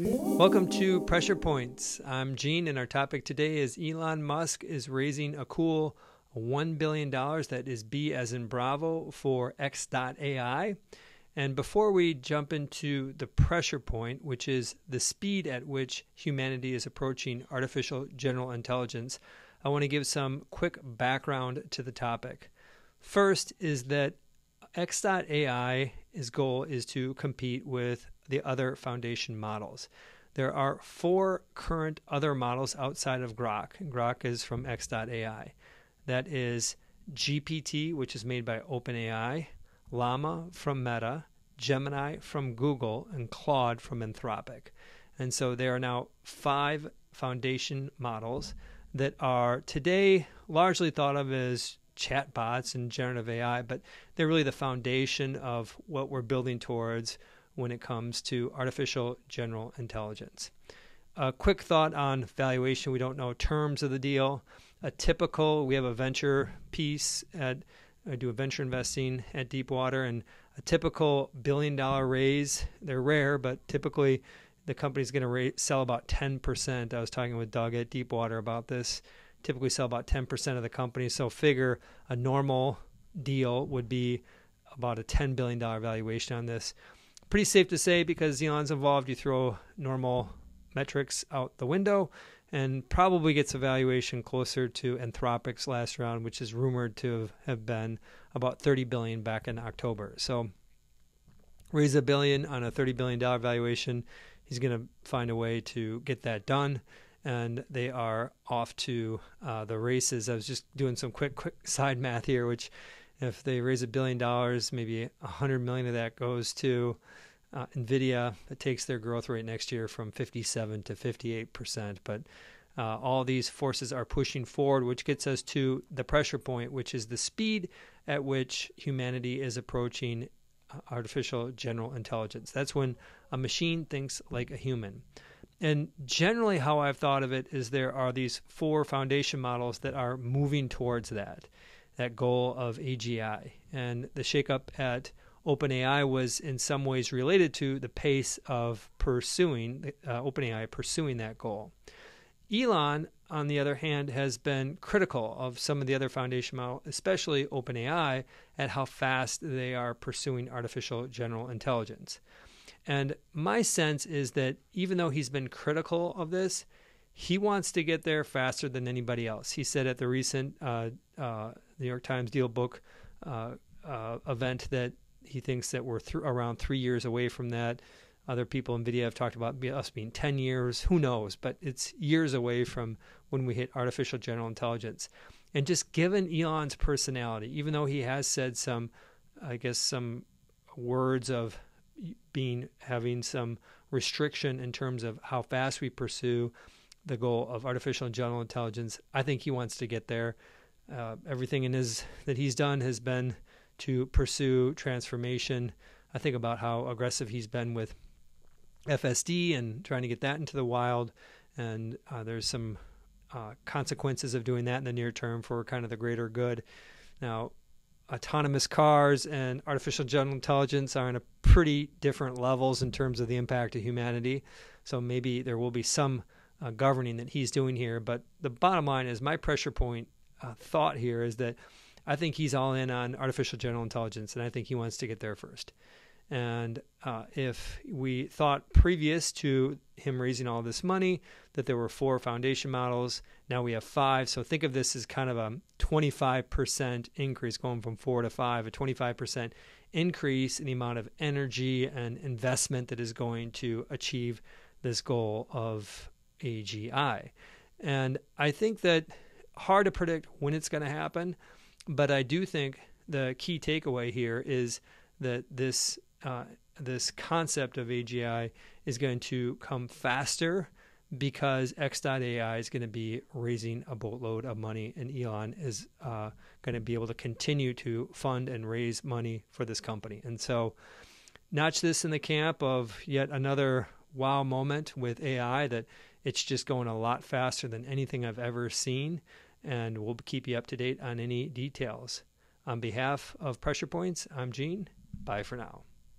Welcome to Pressure Points. I'm Gene, and our topic today is Elon Musk is raising a cool $1 billion, that is B as in Bravo, for X.AI. And before we jump into the pressure point, which is the speed at which humanity is approaching artificial general intelligence, I want to give some quick background to the topic. First is that X.AI's goal is to compete with the other foundation models. There are four current other models outside of Grok. Grok is from X.AI. That is GPT, which is made by OpenAI, Llama from Meta, Gemini from Google, and Claude from Anthropic. And so there are now five foundation models that are today largely thought of as chatbots and generative AI, but they're really the foundation of what we're building towards when it comes to artificial general intelligence. A quick thought on valuation. We don't know terms of the deal. We have a venture piece at, I do a venture investing at Deepwater, and a typical $1 billion raise, they're rare, but typically the company's going to sell about 10%. I was talking with Doug at Deepwater about this. Typically sell about 10% of the company. So figure a normal deal would be about a $10 billion valuation on this. Pretty safe to say, because Elon's involved, you throw normal metrics out the window and probably gets a valuation closer to Anthropic's last round, which is rumored to have been about $30 billion back in October. So raise a billion on a $30 billion valuation. He's going to find a way to get that done. And they are off to the races. I was just doing some quick side math here, which if they raise $1 billion, maybe $100 million of that goes to NVIDIA. It takes their growth rate next year from 57 to 58%. But all these forces are pushing forward, which gets us to the pressure point, which is the speed at which humanity is approaching artificial general intelligence. That's when a machine thinks like a human. And generally how I've thought of it is there are these four foundation models that are moving towards that goal of AGI. And the shakeup at OpenAI was in some ways related to the pace of OpenAI pursuing that goal. Elon, on the other hand, has been critical of some of the other foundation models, especially OpenAI, at how fast they are pursuing artificial general intelligence. And my sense is that even though he's been critical of this, he wants to get there faster than anybody else. He said at the recent New York Times Deal Book event that he thinks that we're around 3 years away from that. Other people in NVIDIA have talked about us being 10 years. Who knows? But it's years away from when we hit artificial general intelligence. And just given Elon's personality, even though he has said some words of having some restriction in terms of how fast we pursue the goal of artificial general intelligence, I think he wants to get there. Everything that he's done has been to pursue transformation. I think about how aggressive he's been with FSD and trying to get that into the wild, and there's some consequences of doing that in the near term for kind of the greater good. Now, autonomous cars and artificial general intelligence are on a pretty different levels in terms of the impact to humanity. So maybe there will be some governing that he's doing here. But the bottom line is my pressure point thought here is that I think he's all in on artificial general intelligence, and I think he wants to get there first. And if we thought previous to him raising all this money that there were four foundation models, now we have five. So think of this as kind of a 25% increase, going from four to five, a 25% increase in the amount of energy and investment that is going to achieve this goal of AGI. And I think that hard to predict when it's going to happen, but I do think the key takeaway here is that this concept of AGI is going to come faster because X.AI is going to be raising a boatload of money, and Elon is going to be able to continue to fund and raise money for this company. And so notch this in the camp of yet another wow moment with AI, that it's just going a lot faster than anything I've ever seen, and we'll keep you up to date on any details. On behalf of Pressure Points, I'm Gene. Bye for now.